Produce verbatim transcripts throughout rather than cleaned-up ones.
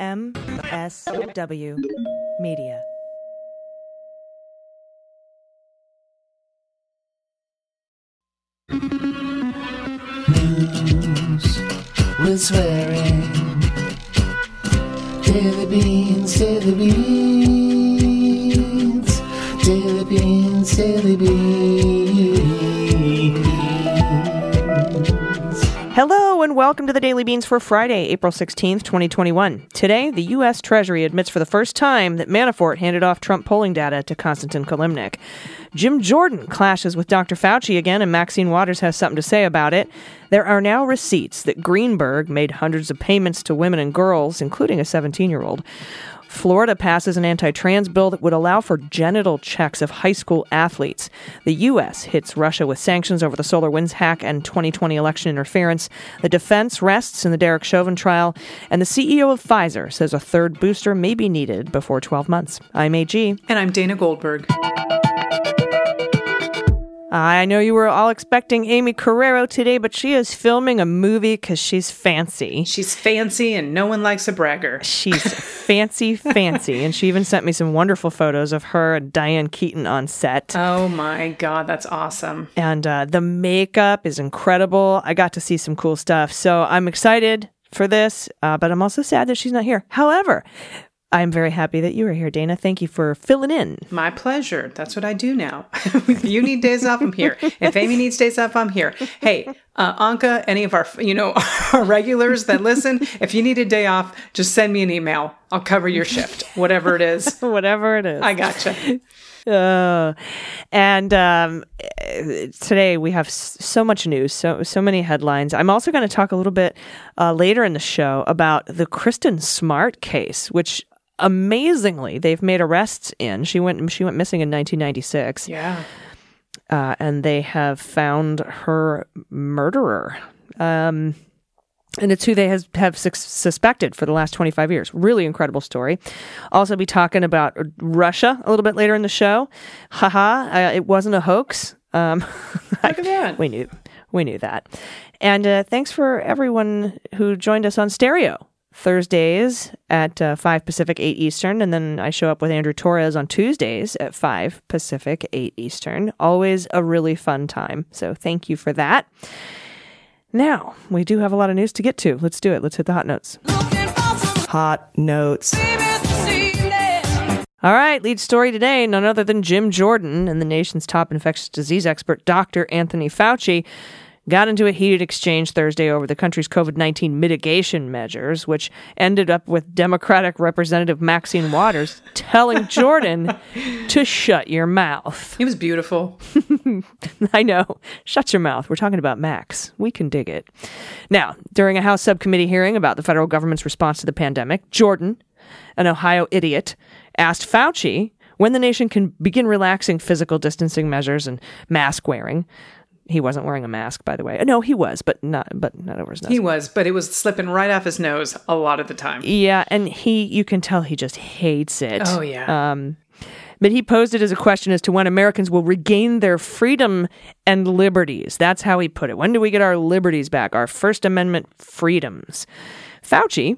M S W Media. News with swearing. Daily Beans, Daily Beans, Daily Beans, Daily Beans. Hello and welcome to the Daily Beans for Friday, April sixteenth, twenty twenty-one. Today, the U S. Treasury admits for the first time that Manafort handed off Trump polling data to Konstantin Kilimnik. Jim Jordan clashes with Doctor Fauci again, and Maxine Waters has something to say about it. There are now receipts that Greenberg made hundreds of payments to women and girls, including a seventeen-year-old. Florida passes an anti-trans bill that would allow for genital checks of high school athletes. The U S hits Russia with sanctions over the SolarWinds hack and twenty twenty election interference. The defense rests in the Derek Chauvin trial. And the C E O of Pfizer says a third booster may be needed before twelve months. I'm A G. And I'm Dana Goldberg. I know you were all expecting Amy Carrero today, but she is filming a movie because she's fancy. She's fancy and no one likes a bragger. She's fancy, fancy. And she even sent me some wonderful photos of her and Diane Keaton on set. Oh my God, that's awesome. And uh, the makeup is incredible. I got to see some cool stuff. So I'm excited for this, uh, but I'm also sad that she's not here. However, I'm very happy that you are here, Dana. Thank you for filling in. My pleasure. That's what I do now. If you need days off, I'm here. If Amy needs days off, I'm here. Hey, uh, Anka, any of our, you know, our regulars that listen, if you need a day off, just send me an email. I'll cover your shift, whatever it is. Whatever it is. I gotcha. Uh, and um, today we have so much news, so so many headlines. I'm also going to talk a little bit uh, later in the show about the Kristen Smart case, which amazingly they've made arrests in. She went she went missing in nineteen ninety-six. Yeah. Uh, and they have found her murderer. Um, and it's who they has, have su- suspected for the last twenty-five years. Really incredible story. Also be talking about Russia a little bit later in the show. Haha, uh, it wasn't a hoax. Um, Look at that. We knew, we knew that. And uh, thanks for everyone who joined us on Stereo. Thursdays at uh, five Pacific, eight Eastern, and then I show up with Andrew Torres on Tuesdays at five Pacific, eight Eastern. Always a really fun time, so thank you for that. Now, we do have a lot of news to get to. Let's do it. Let's hit the hot notes. Hot notes. All right, lead story today, none other than Jim Jordan and the nation's top infectious disease expert, Doctor Anthony Fauci, got into a heated exchange Thursday over the country's COVID nineteen mitigation measures, which ended up with Democratic Representative Maxine Waters telling Jordan to shut your mouth. It was beautiful. I know. Shut your mouth. We're talking about Max. We can dig it. Now, during a House subcommittee hearing about the federal government's response to the pandemic, Jordan, an Ohio idiot, asked Fauci when the nation can begin relaxing physical distancing measures and mask wearing. He wasn't wearing a mask, by the way. No, he was, but not but not over his nose. He was, but it was slipping right off his nose a lot of the time. Yeah, and he you can tell he just hates it. Oh, yeah. Um, but he posed it as a question as to when Americans will regain their freedom and liberties. That's how he put it. When do we get our liberties back, our First Amendment freedoms? Fauci,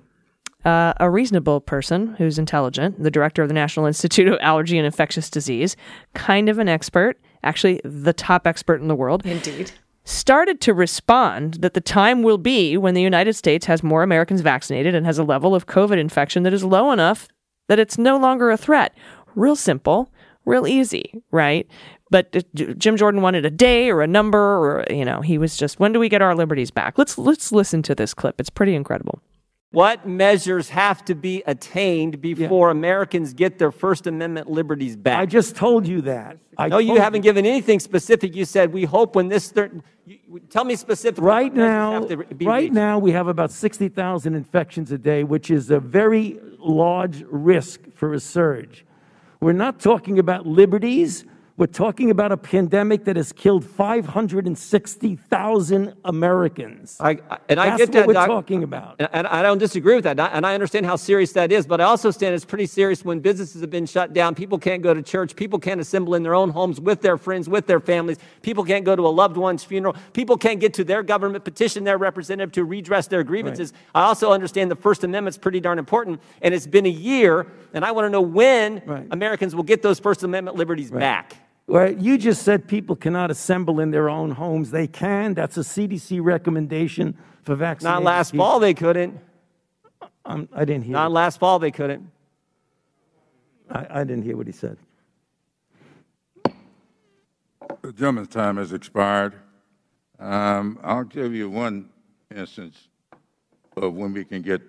uh, a reasonable person who's intelligent, the director of the National Institute of Allergy and Infectious Disease, kind of an expert, actually the top expert in the world, indeed, started to respond that the time will be when the United States has more Americans vaccinated and has a level of COVID infection that is low enough that it's no longer a threat. Real simple, real easy, right? But uh, Jim Jordan wanted a day or a number, or, you know, he was just, when do we get our liberties back? Let's let's listen to this clip. It's pretty incredible. What measures have to be attained before yeah. Americans get their First Amendment liberties back? I just told you that. I no, you haven't you. given anything specific. You said we hope when this... Thir- you, tell me specifically. Right, now, right reached. now we have about sixty thousand infections a day, which is a very large risk for a surge. We're not talking about liberties. We're talking about a pandemic that has killed five hundred sixty thousand Americans. I, I, and I That's get that, what we're I, talking about. And, and I don't disagree with that. And I, and I understand how serious that is. But I also understand it's pretty serious when businesses have been shut down. People can't go to church. People can't assemble in their own homes with their friends, with their families. People can't go to a loved one's funeral. People can't get to their government, petition their representative to redress their grievances. Right. I also understand the First Amendment's pretty darn important. And it's been a year. And I want to know when right. Americans will get those First Amendment liberties right. back. Well, you just said people cannot assemble in their own homes. They can. That's a C D C recommendation for vaccinated people. Not last fall they couldn't. I'm, I didn't hear. Not last fall they couldn't. I, I didn't hear what he said. The gentleman's time has expired. Um, I'll give you one instance of when we can get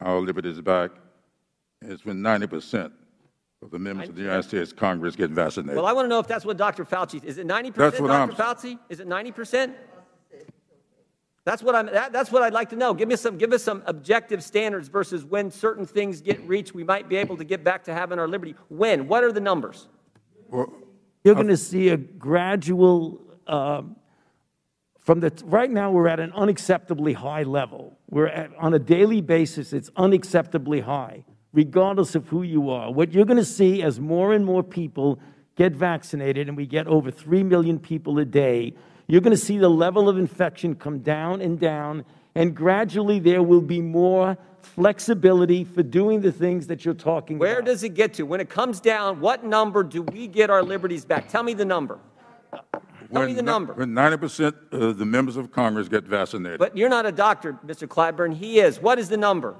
our liberties back. It's when ninety percent. The members of the United States Congress get vaccinated. Well, I want to know if that's what Doctor Fauci is. It ninety percent? That's what Doctor I'm, Fauci? Is it ninety percent? That's what I'm. That, that's what I'd like to know. Give me some. Give us some objective standards versus when certain things get reached, we might be able to get back to having our liberty. When? What are the numbers? Well, you're going to see a gradual. Um, From the right now, we're at an unacceptably high level. We're at, on a daily basis, it's unacceptably high. Regardless of who you are, what you're going to see as more and more people get vaccinated, and we get over three million people a day, you're going to see the level of infection come down and down, and gradually there will be more flexibility for doing the things that you're talking about. Where does it get to? When it comes down, what number do we get our liberties back? Tell me the number. Tell when me the number. When ninety percent of the members of Congress get vaccinated. But you're not a doctor, Mister Clyburn. He is. What is the number?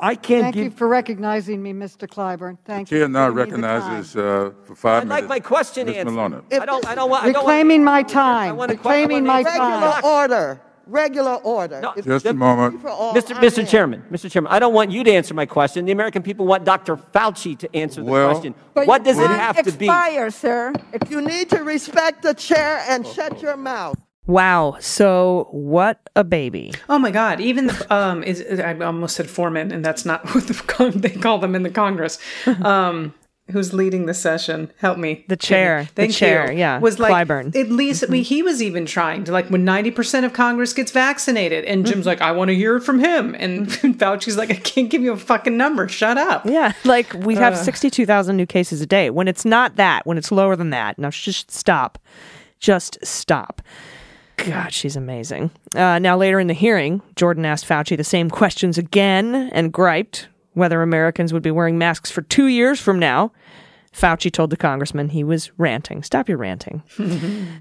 I can't Thank give you for recognizing me, Mister Clyburn. Thank you. Chair now recognizes uh, for five I'd minutes. I'd like my question Miz answered. I don't, I don't want. Reclaiming I don't want, my time. I want reclaiming my time. Regular order. Regular order. No, just the, a moment, Mister Mister Chairman. Mister Chairman, I don't want you to answer my question. The American people want Doctor Fauci to answer the well, question. What does it have expire, to be? Expire, sir. If you need to respect the chair and oh, shut oh. your mouth. Wow. So what a baby. Oh, my God. Even the, um, is, I almost said foreman, and that's not what the, they call them in the Congress. Um, who's leading the session? Help me. The chair. Thank the chair. You. Yeah. Was like, Clyburn. At least mm-hmm. I mean, he was even trying to, like, when ninety percent of Congress gets vaccinated, and Jim's mm-hmm. like, I want to hear it from him. And Fauci's like, I can't give you a fucking number. Shut up. Yeah. Like, we have uh, sixty-two thousand new cases a day. When it's not that, when it's lower than that. Now, sh- stop. Just stop. God, she's amazing. Uh, now, later in the hearing, Jordan asked Fauci the same questions again and griped whether Americans would be wearing masks for two years from now. Fauci told the congressman he was ranting. Stop your ranting.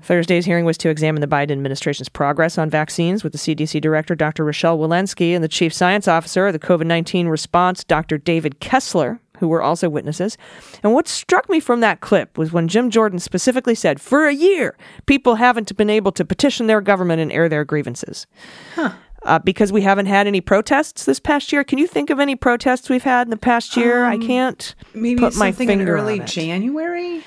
Thursday's hearing was to examine the Biden administration's progress on vaccines with the C D C director, Doctor Rochelle Walensky, and the chief science officer of the COVID nineteen response, Doctor David Kessler, who were also witnesses. And what struck me from that clip was when Jim Jordan specifically said, for a year, people haven't been able to petition their government and air their grievances. Huh. Uh, because we haven't had any protests this past year. Can you think of any protests we've had in the past year? Um, I can't maybe put my finger on it. Maybe something in early January?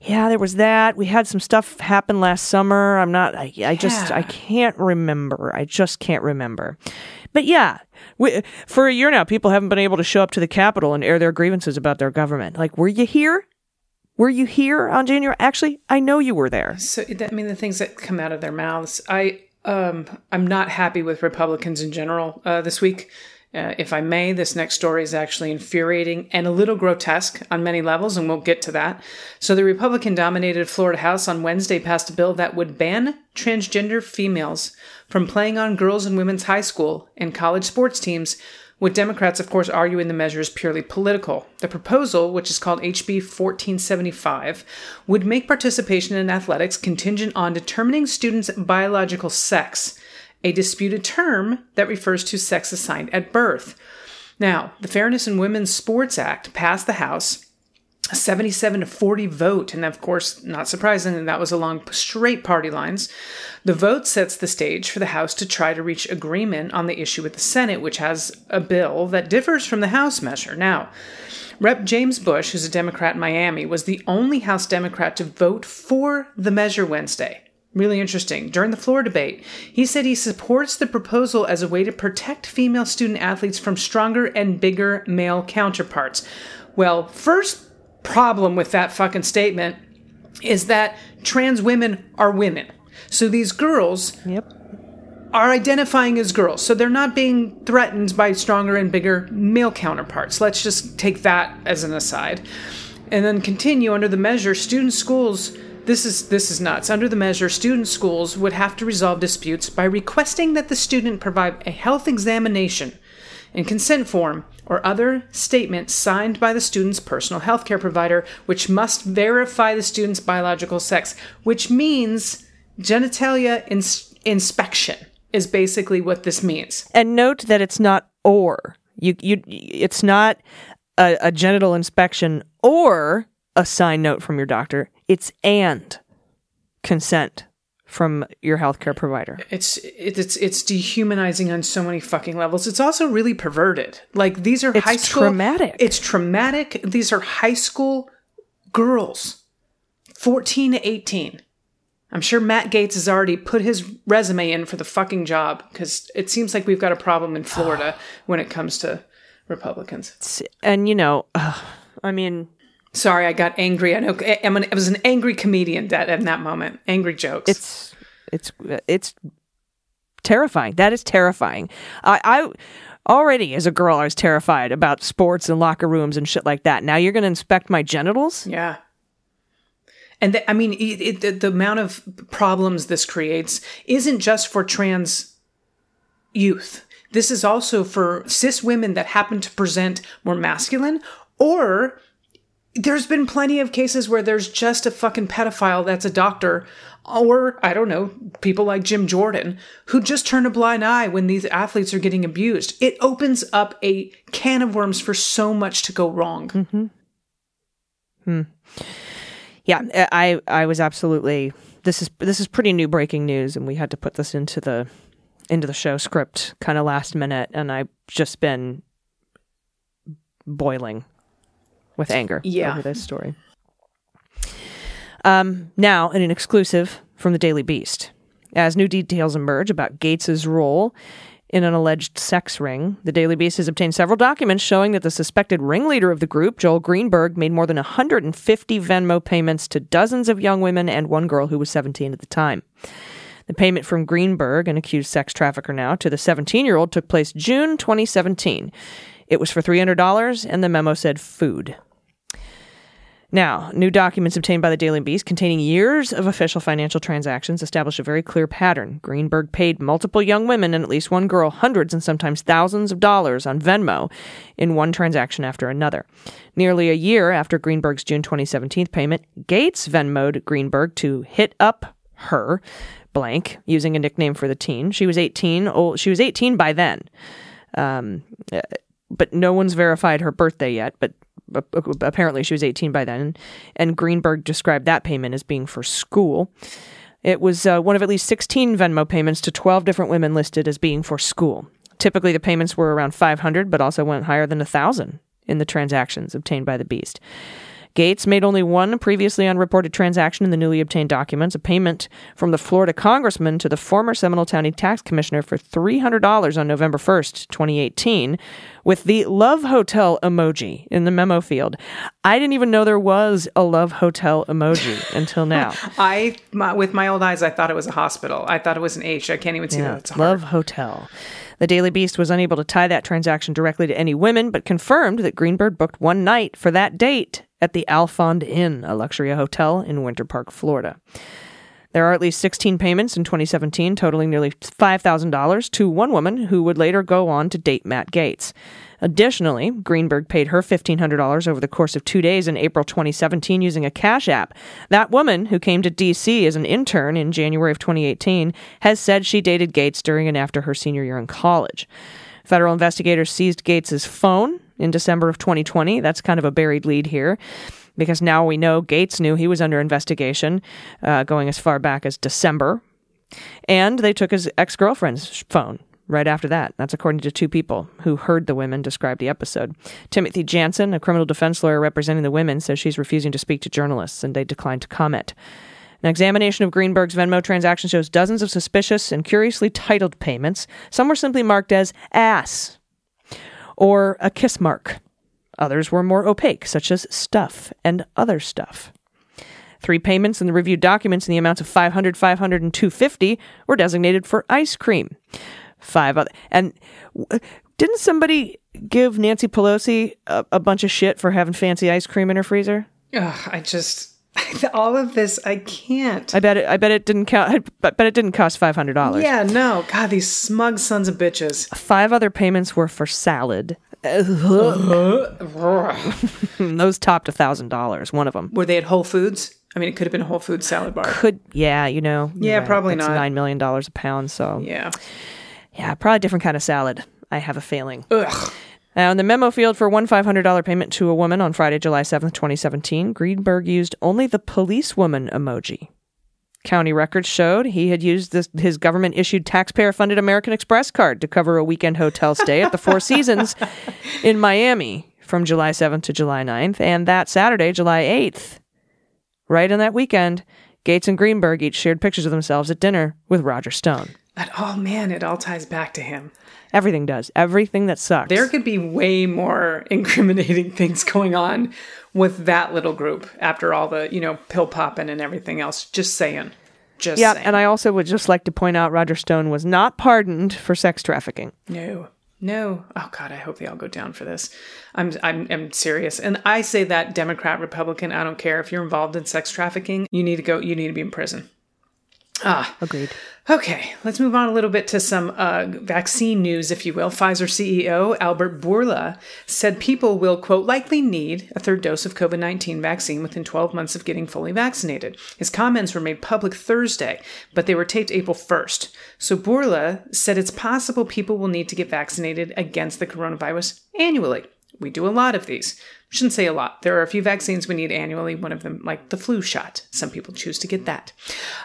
Yeah, there was that. We had some stuff happen last summer. I'm not, I, yeah. I just, I can't remember. I just can't remember. But yeah, we, for a year now, people haven't been able to show up to the Capitol and air their grievances about their government. Like, were you here? Were you here on January? Actually, I know you were there. So, I mean, the things that come out of their mouths, I, um, I'm not happy with Republicans in general uh, this week. Uh, if I may, this next story is actually infuriating and a little grotesque on many levels, and we'll get to that. So the Republican-dominated Florida House on Wednesday passed a bill that would ban transgender females from playing on girls' and women's high school and college sports teams, with Democrats, of course, arguing the measure is purely political. The proposal, which is called H B fourteen seventy-five, would make participation in athletics contingent on determining students' biological sex, a disputed term that refers to sex assigned at birth. Now, the Fairness in Women's Sports Act passed the House, a seventy-seven to forty vote, and of course, not surprisingly, that was along straight party lines. The vote sets the stage for the House to try to reach agreement on the issue with the Senate, which has a bill that differs from the House measure. Now, Representative James Bush, who's a Democrat in Miami, was the only House Democrat to vote for the measure Wednesday. Really interesting. During the floor debate, he said he supports the proposal as a way to protect female student athletes from stronger and bigger male counterparts. Well, first problem with that fucking statement is that trans women are women. So these girls yep. are identifying as girls. So they're not being threatened by stronger and bigger male counterparts. Let's just take that as an aside. And then continue under the measure, student schools... This is this is nuts. Under the measure, student schools would have to resolve disputes by requesting that the student provide a health examination and consent form or other statement signed by the student's personal health care provider, which must verify the student's biological sex, which means genitalia ins- inspection is basically what this means. And note that it's not or. You you it's not a, a genital inspection or a sign note from your doctor. It's and consent from your healthcare provider. It's it's it's dehumanizing on so many fucking levels. It's also really perverted. Like these are it's high school. It's traumatic. It's traumatic. These are high school girls, fourteen to eighteen. I'm sure Matt Gaetz has already put his resume in for the fucking job because it seems like we've got a problem in Florida when it comes to Republicans. It's, and you know, uh, I mean. Sorry, I got angry. I know I'm an, I was an angry comedian that in that moment. Angry jokes. It's it's it's terrifying. That is terrifying. I, I already, as a girl, I was terrified about sports and locker rooms and shit like that. Now you're going to inspect my genitals? Yeah. And the, I mean, it, it, the amount of problems this creates isn't just for trans youth. This is also for cis women that happen to present more masculine or. There's been plenty of cases where there's just a fucking pedophile that's a doctor or, I don't know, people like Jim Jordan who just turn a blind eye when these athletes are getting abused. It opens up a can of worms for so much to go wrong. Mm-hmm. Hmm. Yeah, I, I was absolutely... This is this is pretty new breaking news, and we had to put this into the into the show script kind of last minute, and I've just been boiling with anger yeah. over this story. Um, now, in an exclusive from the Daily Beast, as new details emerge about Gaetz's role in an alleged sex ring, the Daily Beast has obtained several documents showing that the suspected ringleader of the group, Joel Greenberg, made more than one hundred fifty Venmo payments to dozens of young women and one girl who was seventeen at the time. The payment from Greenberg, an accused sex trafficker now, to the seventeen-year-old took place June twenty seventeen. It was for three hundred dollars, and the memo said food. Now, new documents obtained by the Daily Beast containing years of official financial transactions establish a very clear pattern. Greenberg paid multiple young women and at least one girl hundreds and sometimes thousands of dollars on Venmo in one transaction after another. Nearly a year after Greenberg's June twenty seventeen payment, Gaetz Venmoed Greenberg to hit up her blank, using a nickname for the teen. She was eighteen, old, she was eighteen by then. Um... Uh, But no one's verified her birthday yet, but apparently she was eighteen by then. And Greenberg described that payment as being for school. It was uh, one of at least sixteen Venmo payments to twelve different women listed as being for school. Typically, the payments were around five hundred, but also went higher than one thousand in the transactions obtained by the Beast. Gaetz made only one previously unreported transaction in the newly obtained documents, a payment from the Florida congressman to the former Seminole County Tax Commissioner for three hundred dollars on November first, twenty eighteen, with the Love Hotel emoji in the memo field. I didn't even know there was a Love Hotel emoji until now. I, my, with my old eyes, I thought it was a hospital. I thought it was an H. I can't even see yeah, that. It's hard. Love Hotel. The Daily Beast was unable to tie that transaction directly to any women, but confirmed that Greenberg booked one night for that date at the Alfond Inn, a luxury hotel in Winter Park, Florida. There are at least sixteen payments in twenty seventeen, totaling nearly five thousand dollars to one woman who would later go on to date Matt Gaetz. Additionally, Greenberg paid her fifteen hundred dollars over the course of two days in April twenty seventeen using a Cash App. That woman, who came to D C as an intern in January of twenty eighteen, has said she dated Gaetz during and after her senior year in college. Federal investigators seized Gaetz's phone in December of twenty twenty. That's kind of a buried lead here, because now we know Gaetz knew he was under investigation, uh, going as far back as December. And they took his ex-girlfriend's phone right after that. That's according to two people who heard the women describe the episode. Timothy Jansen, a criminal defense lawyer representing the women, says she's refusing to speak to journalists, and they declined to comment. An examination of Greenberg's Venmo transaction shows dozens of suspicious and curiously titled payments. Some were simply marked as ass or a kiss mark. Others were more opaque, such as stuff and other stuff. Three payments in the reviewed documents in the amounts of five hundred, five hundred, and two hundred fifty were designated for ice cream. Five other, and didn't somebody give Nancy Pelosi a, a bunch of shit for having fancy ice cream in her freezer? Ugh, I just... all of this, I can't. I bet it. I bet it didn't count. I bet it didn't cost five hundred dollars. Yeah, no, God, these smug sons of bitches. Five other payments were for salad. Those topped a thousand dollars. One of them. Were they at Whole Foods? I mean, it could have been a Whole Foods salad bar. Could, yeah, you know. Yeah, right, probably not. Nine million dollars a pound. So yeah, yeah, probably a different kind of salad. I have a failing. Ugh. Now, in the memo field for one five hundred dollars payment to a woman on Friday, July seventh, twenty seventeen, Greenberg used only the policewoman emoji. County records showed he had used this, his government-issued taxpayer-funded American Express card to cover a weekend hotel stay at the Four Seasons in Miami from July seventh to July ninth. And that Saturday, July eighth, right in that weekend, Gates and Greenberg each shared pictures of themselves at dinner with Roger Stone. But, oh, man, it all ties back to him. Everything does. Everything that sucks. There could be way more incriminating things going on with that little group after all the, you know, pill popping and everything else. Just saying. Just yeah, saying. And I also would just like to point out Roger Stone was not pardoned for sex trafficking. No. No. Oh, God, I hope they all go down for this. I'm, I'm, I'm serious. And I say that Democrat, Republican, I don't care. If you're involved in sex trafficking, you need to go, you need to be in prison. Ah, agreed. Okay, let's move on a little bit to some uh, vaccine news, if you will. Pfizer C E O Albert Bourla said people will, quote, likely need a third dose of COVID nineteen vaccine within twelve months of getting fully vaccinated. His comments were made public Thursday, but they were taped April first. So Bourla said it's possible people will need to get vaccinated against the coronavirus annually. We do a lot of these. I shouldn't say a lot. There are a few vaccines we need annually. One of them, like the flu shot. Some people choose to get that.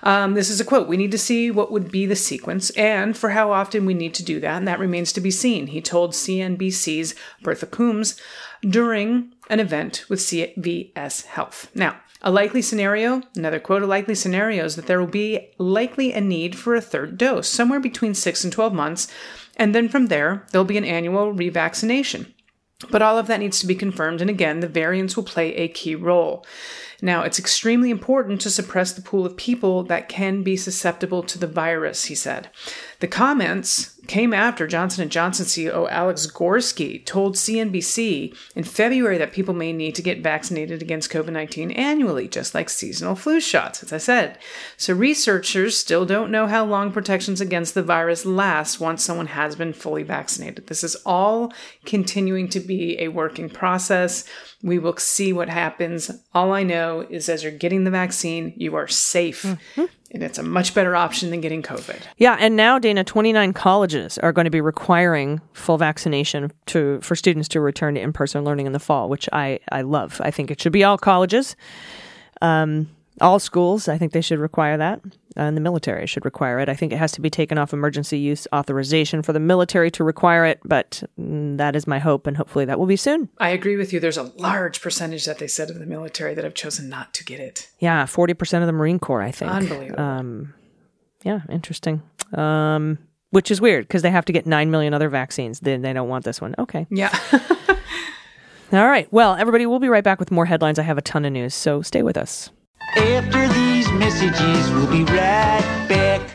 Um, this is a quote. We need to see what would be the sequence and for how often we need to do that. And that remains to be seen, he told C N B C's Bertha Coombs during an event with C V S Health. Now, a likely scenario, another quote, a likely scenario is that there will be likely a need for a third dose, somewhere between six and twelve months. And then from there, there'll be an annual revaccination. But all of that needs to be confirmed, and again, the variants will play a key role. Now, it's extremely important to suppress the pool of people that can be susceptible to the virus, he said. The comments came after Johnson and Johnson C E O Alex Gorsky told C N B C in February that people may need to get vaccinated against COVID nineteen annually, just like seasonal flu shots, as I said. So researchers still don't know how long protections against the virus last once someone has been fully vaccinated. This is all continuing to be a working process. We will see what happens. All I know is as you're getting the vaccine, you are safe. Mm-hmm. And it's a much better option than getting COVID. Yeah. And now, Dana, twenty-nine colleges are going to be requiring full vaccination to for students to return to in-person learning in the fall, which I, I love. I think it should be all colleges, um, all schools. I think they should require that. And the military should require it. I think it has to be taken off emergency use authorization for the military to require it, but that is my hope, and hopefully that will be soon. I agree with you. There's a large percentage that they said of the military that have chosen not to get it. Yeah, forty percent of the Marine Corps, I think. Unbelievable. Um, yeah, interesting. Um, which is weird, because they have to get nine million other vaccines. Then they don't want this one. Okay. Yeah. All right. Well, everybody, we'll be right back with more headlines. I have a ton of news, so stay with us. After these messages, we'll be right back.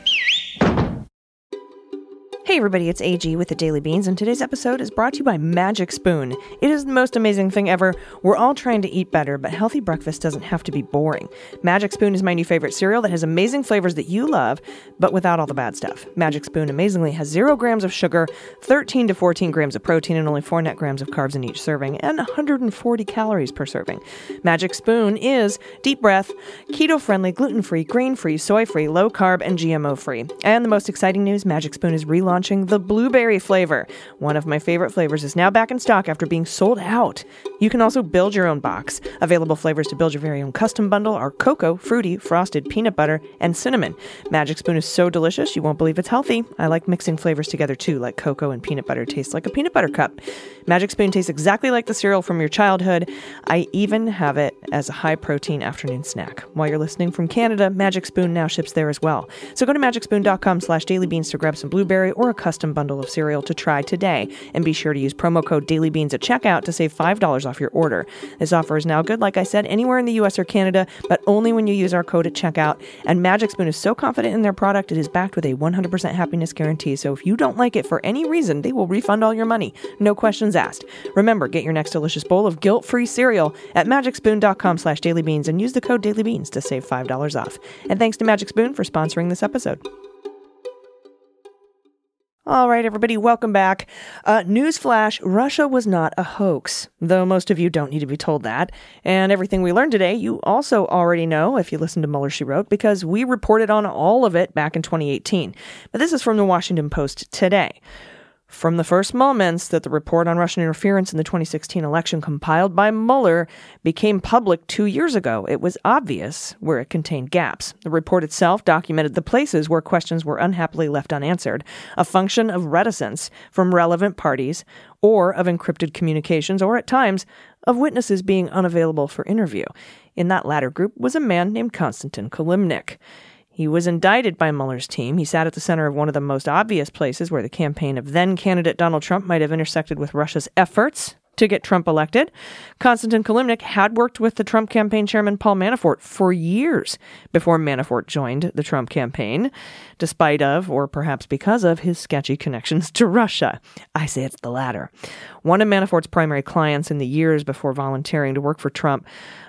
Hey everybody, it's A G with the Daily Beans, and today's episode is brought to you by Magic Spoon. It is the most amazing thing ever. We're all trying to eat better, but healthy breakfast doesn't have to be boring. Magic Spoon is my new favorite cereal that has amazing flavors that you love, but without all the bad stuff. Magic Spoon amazingly has zero grams of sugar, thirteen to fourteen grams of protein, and only four net grams of carbs in each serving, and one hundred forty calories per serving. Magic Spoon is deep breath, keto-friendly, gluten-free, grain-free, soy-free, low-carb, and G M O-free. And the most exciting news, Magic Spoon is relaunched launching the blueberry flavor. One of my favorite flavors is now back in stock after being sold out. You can also build your own box. Available flavors to build your very own custom bundle are cocoa, fruity, frosted, peanut butter, and cinnamon. Magic Spoon is so delicious, you won't believe it's healthy. I like mixing flavors together too, like cocoa and peanut butter tastes like a peanut butter cup. Magic Spoon tastes exactly like the cereal from your childhood. I even have it as a high-protein afternoon snack. While you're listening from Canada, Magic Spoon now ships there as well. So go to magic spoon dot com slash daily beans to grab some blueberry or a custom bundle of cereal to try today. And be sure to use promo code DailyBeans at checkout to save five dollars off off your order. This offer is now good, like I said, anywhere in the U S or Canada, but only when you use our code at checkout. And Magic Spoon is so confident in their product, it is backed with a one hundred percent happiness guarantee. So if you don't like it for any reason, they will refund all your money. No questions asked. Remember, get your next delicious bowl of guilt-free cereal at magic spoon dot com slash dailybeans and use the code dailybeans to save five dollars off. And thanks to Magic Spoon for sponsoring this episode. All right, everybody, welcome back. Uh, newsflash, Russia was not a hoax, though most of you don't need to be told that. And everything we learned today, you also already know if you listen to Mueller, She Wrote, because we reported on all of it back in twenty eighteen. But this is from the Washington Post today. From the first moments that the report on Russian interference in the twenty sixteen election compiled by Mueller became public two years ago, it was obvious where it contained gaps. The report itself documented the places where questions were unhappily left unanswered, a function of reticence from relevant parties or of encrypted communications or, at times, of witnesses being unavailable for interview. In that latter group was a man named Konstantin Kilimnik. He was indicted by Mueller's team. He sat at the center of one of the most obvious places where the campaign of then-candidate Donald Trump might have intersected with Russia's efforts to get Trump elected. Konstantin Kilimnik had worked with the Trump campaign chairman Paul Manafort for years before Manafort joined the Trump campaign, despite of, or perhaps because of, his sketchy connections to Russia. I say it's the latter. One of Manafort's primary clients in the years before volunteering to work for Trump,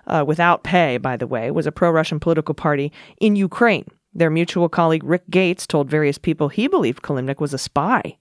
uh, without pay, by the way, was a pro-Russian political party in Ukraine. Their mutual colleague Rick Gates told various people he believed Kilimnik was a spy,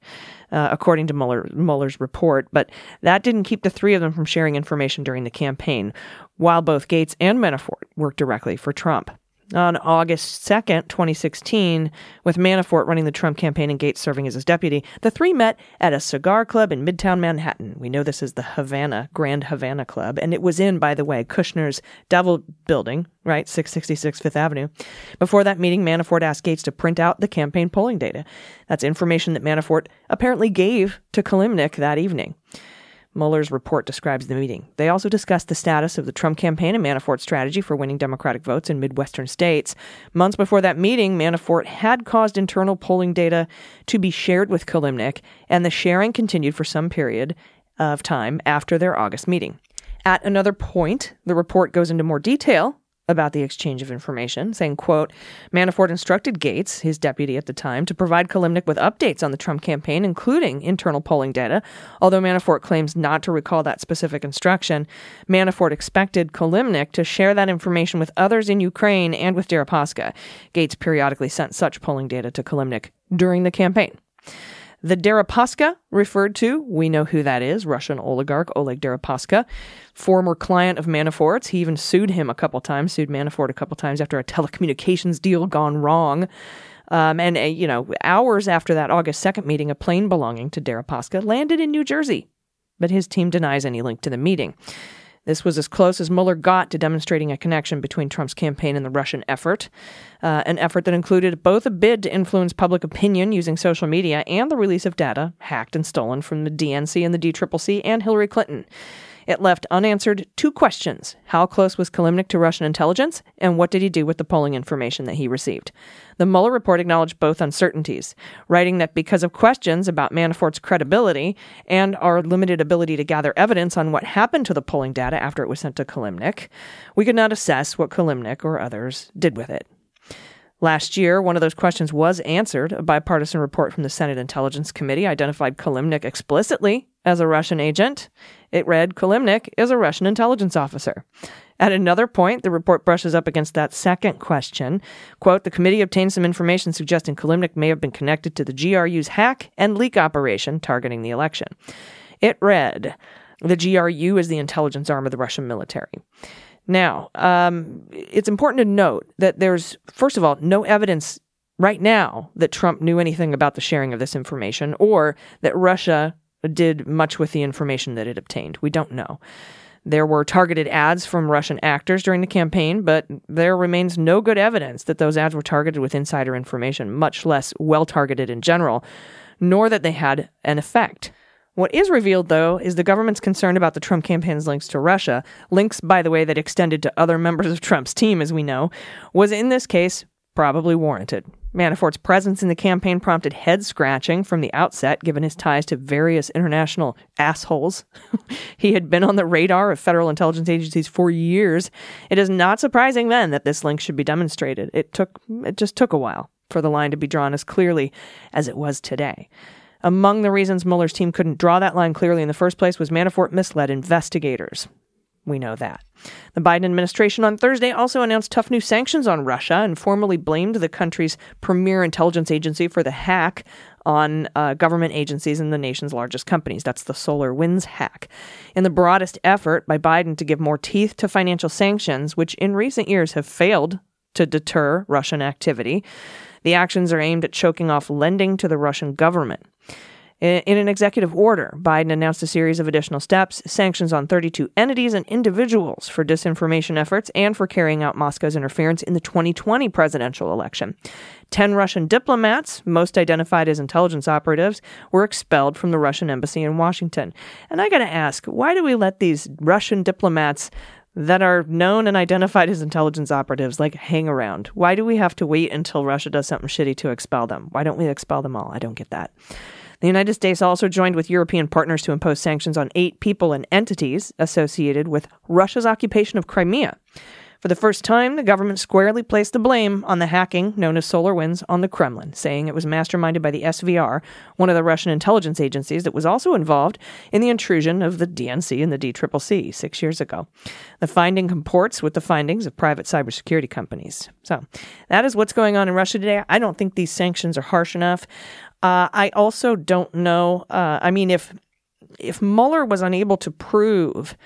uh, according to Mueller, Mueller's report. But that didn't keep the three of them from sharing information during the campaign, while both Gates and Manafort worked directly for Trump. On August second, twenty sixteen, with Manafort running the Trump campaign and Gates serving as his deputy, the three met at a cigar club in Midtown Manhattan. We know this as the Havana, Grand Havana Club, and it was in, by the way, Kushner's Devil Building, right, six sixty-six Fifth Avenue. Before that meeting, Manafort asked Gates to print out the campaign polling data. That's information that Manafort apparently gave to Kilimnik that evening. Mueller's report describes the meeting. They also discussed the status of the Trump campaign and Manafort's strategy for winning Democratic votes in Midwestern states. Months before that meeting, Manafort had caused internal polling data to be shared with Kilimnik, and the sharing continued for some period of time after their August meeting. At another point, the report goes into more detail about the exchange of information, saying, quote, Manafort instructed Gates, his deputy at the time, to provide Kilimnik with updates on the Trump campaign, including internal polling data. Although Manafort claims not to recall that specific instruction, Manafort expected Kilimnik to share that information with others in Ukraine and with Deripaska. Gates periodically sent such polling data to Kilimnik during the campaign. The Deripaska referred to, we know who that is, Russian oligarch Oleg Deripaska, former client of Manafort's. He even sued him a couple times, sued Manafort a couple times after a telecommunications deal gone wrong. Um, and, uh, you know, hours after that August second meeting, a plane belonging to Deripaska landed in New Jersey. But his team denies any link to the meeting. This was as close as Mueller got to demonstrating a connection between Trump's campaign and the Russian effort, uh, an effort that included both a bid to influence public opinion using social media and the release of data hacked and stolen from the D N C and the D C C C and Hillary Clinton. It left unanswered two questions. How close was Kilimnik to Russian intelligence, and what did he do with the polling information that he received? The Mueller report acknowledged both uncertainties, writing that because of questions about Manafort's credibility and our limited ability to gather evidence on what happened to the polling data after it was sent to Kilimnik, we could not assess what Kilimnik or others did with it. Last year, one of those questions was answered. A bipartisan report from the Senate Intelligence Committee identified Kilimnik explicitly as a Russian agent. It read, Kilimnik is a Russian intelligence officer. At another point, the report brushes up against that second question. Quote, the committee obtained some information suggesting Kilimnik may have been connected to the G R U's hack and leak operation targeting the election. It read, the G R U is the intelligence arm of the Russian military. Now, um, it's important to note that there's, first of all, no evidence right now that Trump knew anything about the sharing of this information or that Russia did much with the information that it obtained. We don't know. There were targeted ads from Russian actors during the campaign, but there remains no good evidence that those ads were targeted with insider information, much less well-targeted in general, nor that they had an effect. What is revealed, though, is the government's concern about the Trump campaign's links to Russia, links, by the way, that extended to other members of Trump's team, as we know, was in this case probably warranted. Manafort's presence in the campaign prompted head-scratching from the outset, given his ties to various international assholes. He had been on the radar of federal intelligence agencies for years. It is not surprising, then, that this link should be demonstrated. It took, it just took a while for the line to be drawn as clearly as it was today. Among the reasons Mueller's team couldn't draw that line clearly in the first place was Manafort misled investigators. We know that. The Biden administration on Thursday also announced tough new sanctions on Russia and formally blamed the country's premier intelligence agency for the hack on uh, government agencies and the nation's largest companies. That's the SolarWinds hack. In the broadest effort by Biden to give more teeth to financial sanctions, which in recent years have failed to deter Russian activity, the actions are aimed at choking off lending to the Russian government. In an executive order, Biden announced a series of additional steps, sanctions on thirty-two entities and individuals for disinformation efforts and for carrying out Moscow's interference in the twenty twenty presidential election. Ten Russian diplomats, most identified as intelligence operatives, were expelled from the Russian embassy in Washington. And I got to ask, why do we let these Russian diplomats that are known and identified as intelligence operatives, like, hang around? Why do we have to wait until Russia does something shitty to expel them? Why don't we expel them all? I don't get that. The United States also joined with European partners to impose sanctions on eight people and entities associated with Russia's occupation of Crimea. For the first time, the government squarely placed the blame on the hacking, known as SolarWinds, on the Kremlin, saying it was masterminded by the S V R, one of the Russian intelligence agencies that was also involved in the intrusion of the D N C and the D C C C six years ago. The finding comports with the findings of private cybersecurity companies. So that is what's going on in Russia today. I don't think these sanctions are harsh enough. Uh, I also don't know. Uh, I mean, if if Mueller was unable to prove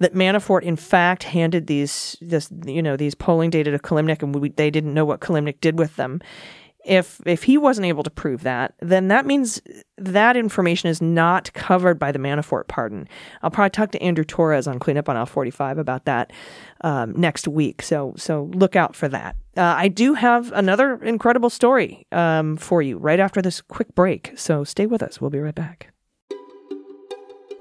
that Manafort, in fact, handed these, this, you know, these polling data to Kilimnik, and we, they didn't know what Kilimnik did with them. If if he wasn't able to prove that, then that means that information is not covered by the Manafort pardon. I'll probably talk to Andrew Torres on Cleanup on L forty-five about that um, next week. So so look out for that. Uh, I do have another incredible story um, for you right after this quick break. So stay with us. We'll be right back.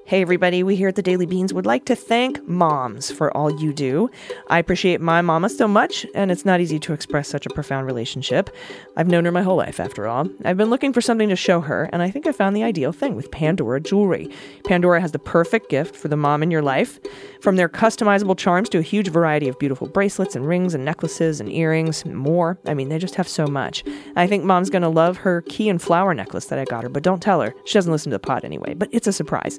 Hey, everybody, we here at the Daily Beans would like to thank moms for all you do. I appreciate my mama so much, and it's not easy to express such a profound relationship. I've known her my whole life, after all. I've been looking for something to show her, and I think I found the ideal thing with Pandora jewelry. Pandora has the perfect gift for the mom in your life. From their customizable charms to a huge variety of beautiful bracelets and rings and necklaces and earrings and more. I mean, they just have so much. I think mom's going to love her key and flower necklace that I got her, but don't tell her. She doesn't listen to the pod anyway, but it's a surprise.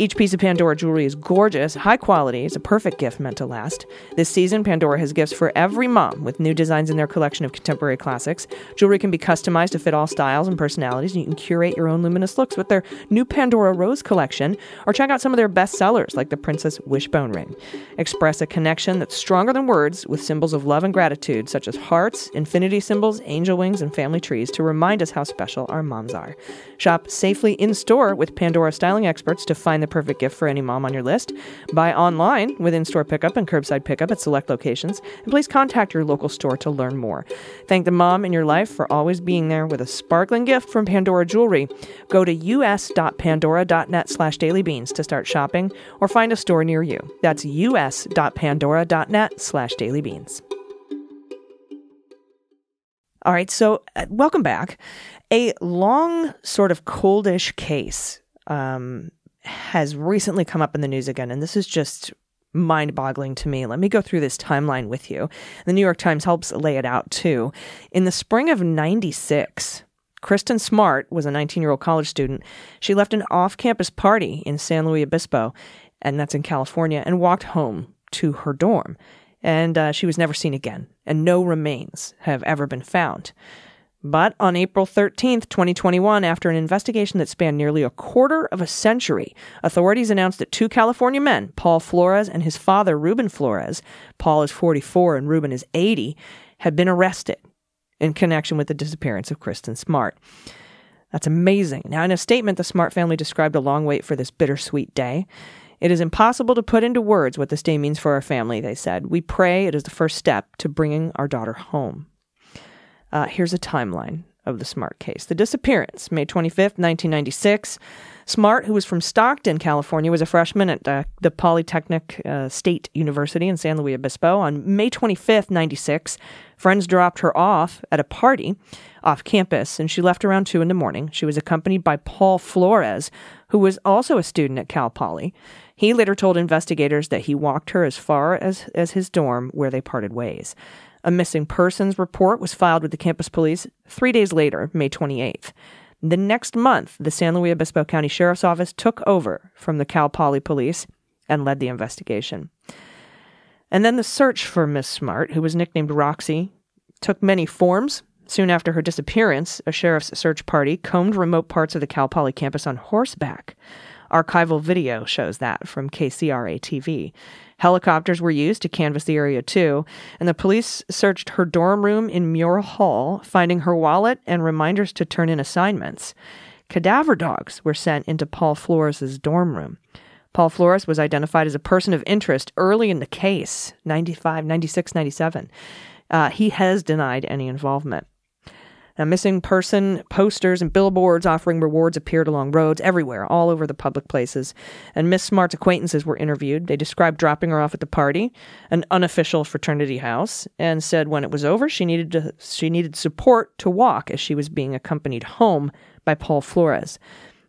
Each piece of Pandora jewelry is gorgeous, high quality. It's a perfect gift meant to last. This season, Pandora has gifts for every mom with new designs in their collection of contemporary classics. Jewelry can be customized to fit all styles and personalities, and you can curate your own luminous looks with their new Pandora Rose collection, or check out some of their best sellers like the Princess Wishbone Ring. Express a connection that's stronger than words with symbols of love and gratitude, such as hearts, infinity symbols, angel wings, and family trees to remind us how special our moms are. Shop safely in-store with Pandora styling experts to find the perfect gift for any mom on your list. Buy online with in-store pickup and curbside pickup at select locations, and please contact your local store to learn more. Thank the mom in your life for always being there with a sparkling gift from Pandora Jewelry. Go to us.pandora.net slash dailybeans to start shopping or find a store near you. That's us.pandora.net slash dailybeans. All right, so uh, welcome back. A long sort of coldish case um, has recently come up in the news again, and this is just mind-boggling to me. Let me go through this timeline with you. The New York Times helps lay it out, too. In the spring of ninety-six, Kristen Smart was a nineteen-year-old college student. She left an off-campus party in San Luis Obispo, and that's in California, and walked home to her dorm. And uh, she was never seen again, and no remains have ever been found. But on April thirteenth, twenty twenty-one, after an investigation that spanned nearly a quarter of a century, authorities announced that two California men, Paul Flores and his father, Ruben Flores, Paul is forty-four and Ruben is eighty, had been arrested in connection with the disappearance of Kristen Smart. That's amazing. Now, in a statement, the Smart family described a long wait for this bittersweet day. It is impossible to put into words what this day means for our family, they said. We pray it is the first step to bringing our daughter home. Uh, here's a timeline of the Smart case. The disappearance, May twenty-fifth, nineteen ninety-six. Smart, who was from Stockton, California, was a freshman at uh, the Polytechnic uh, State University in San Luis Obispo. On May twenty-fifth, ninety-six, friends dropped her off at a party off campus, and she left around two in the morning. She was accompanied by Paul Flores, who was also a student at Cal Poly. He later told investigators that he walked her as far as, as his dorm, where they parted ways. A missing persons report was filed with the campus police three days later, May twenty-eighth. The next month, the San Luis Obispo County Sheriff's Office took over from the Cal Poly police and led the investigation. And then the search for Miss Smart, who was nicknamed Roxy, took many forms. Soon after her disappearance, a sheriff's search party combed remote parts of the Cal Poly campus on horseback. Archival video shows that from K C R A T V. Helicopters were used to canvass the area, too, and the police searched her dorm room in Muir Hall, finding her wallet and reminders to turn in assignments. Cadaver dogs were sent into Paul Flores' dorm room. Paul Flores was identified as a person of interest early in the case, ninety-five, ninety-six, ninety-seven. Uh, he has denied any involvement. Now, missing person posters and billboards offering rewards appeared along roads everywhere, all over the public places. And Miss Smart's acquaintances were interviewed. They described dropping her off at the party, an unofficial fraternity house, and said when it was over, she needed to, she needed support to walk as she was being accompanied home by Paul Flores.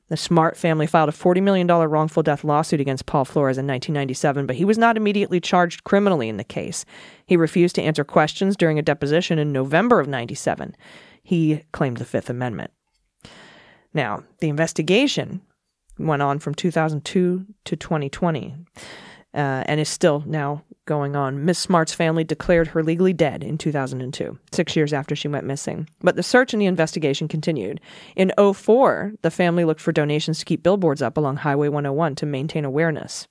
The Smart family filed a forty million dollars wrongful death lawsuit against Paul Flores in nineteen ninety-seven, but he was not immediately charged criminally in the case. He refused to answer questions during a deposition in November of ninety-seven. He claimed the Fifth Amendment. Now, the investigation went on from two thousand two to twenty twenty uh, and is still now going on. Miss Smart's family declared her legally dead in two thousand two, six years after she went missing. But the search and the investigation continued. In oh four, the family looked for donations to keep billboards up along Highway one oh one to maintain awareness.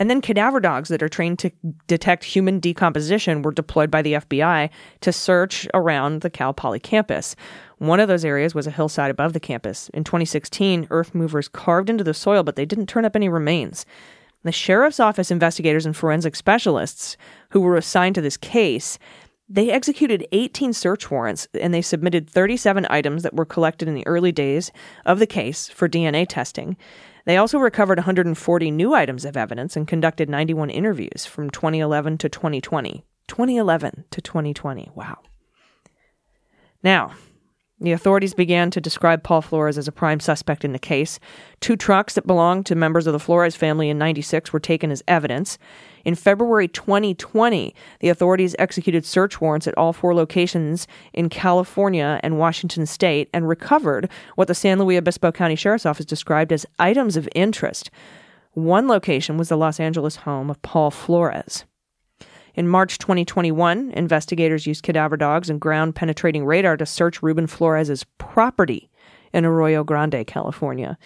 And then cadaver dogs that are trained to detect human decomposition were deployed by the F B I to search around the Cal Poly campus. One of those areas was a hillside above the campus. In twenty sixteen, earth movers carved into the soil, but they didn't turn up any remains. The sheriff's office investigators and forensic specialists who were assigned to this case, they executed eighteen search warrants, and they submitted thirty-seven items that were collected in the early days of the case for D N A testing. They also recovered one hundred forty new items of evidence and conducted ninety-one interviews from twenty eleven to twenty twenty. twenty eleven to twenty twenty. Wow. Now, the authorities began to describe Paul Flores as a prime suspect in the case. Two trucks that belonged to members of the Flores family in ninety-six were taken as evidence. In February twenty twenty, the authorities executed search warrants at all four locations in California and Washington state and recovered what the San Luis Obispo County Sheriff's Office described as items of interest. One location was the Los Angeles home of Paul Flores. In March twenty twenty-one, investigators used cadaver dogs and ground-penetrating radar to search Ruben Flores' property in Arroyo Grande, California.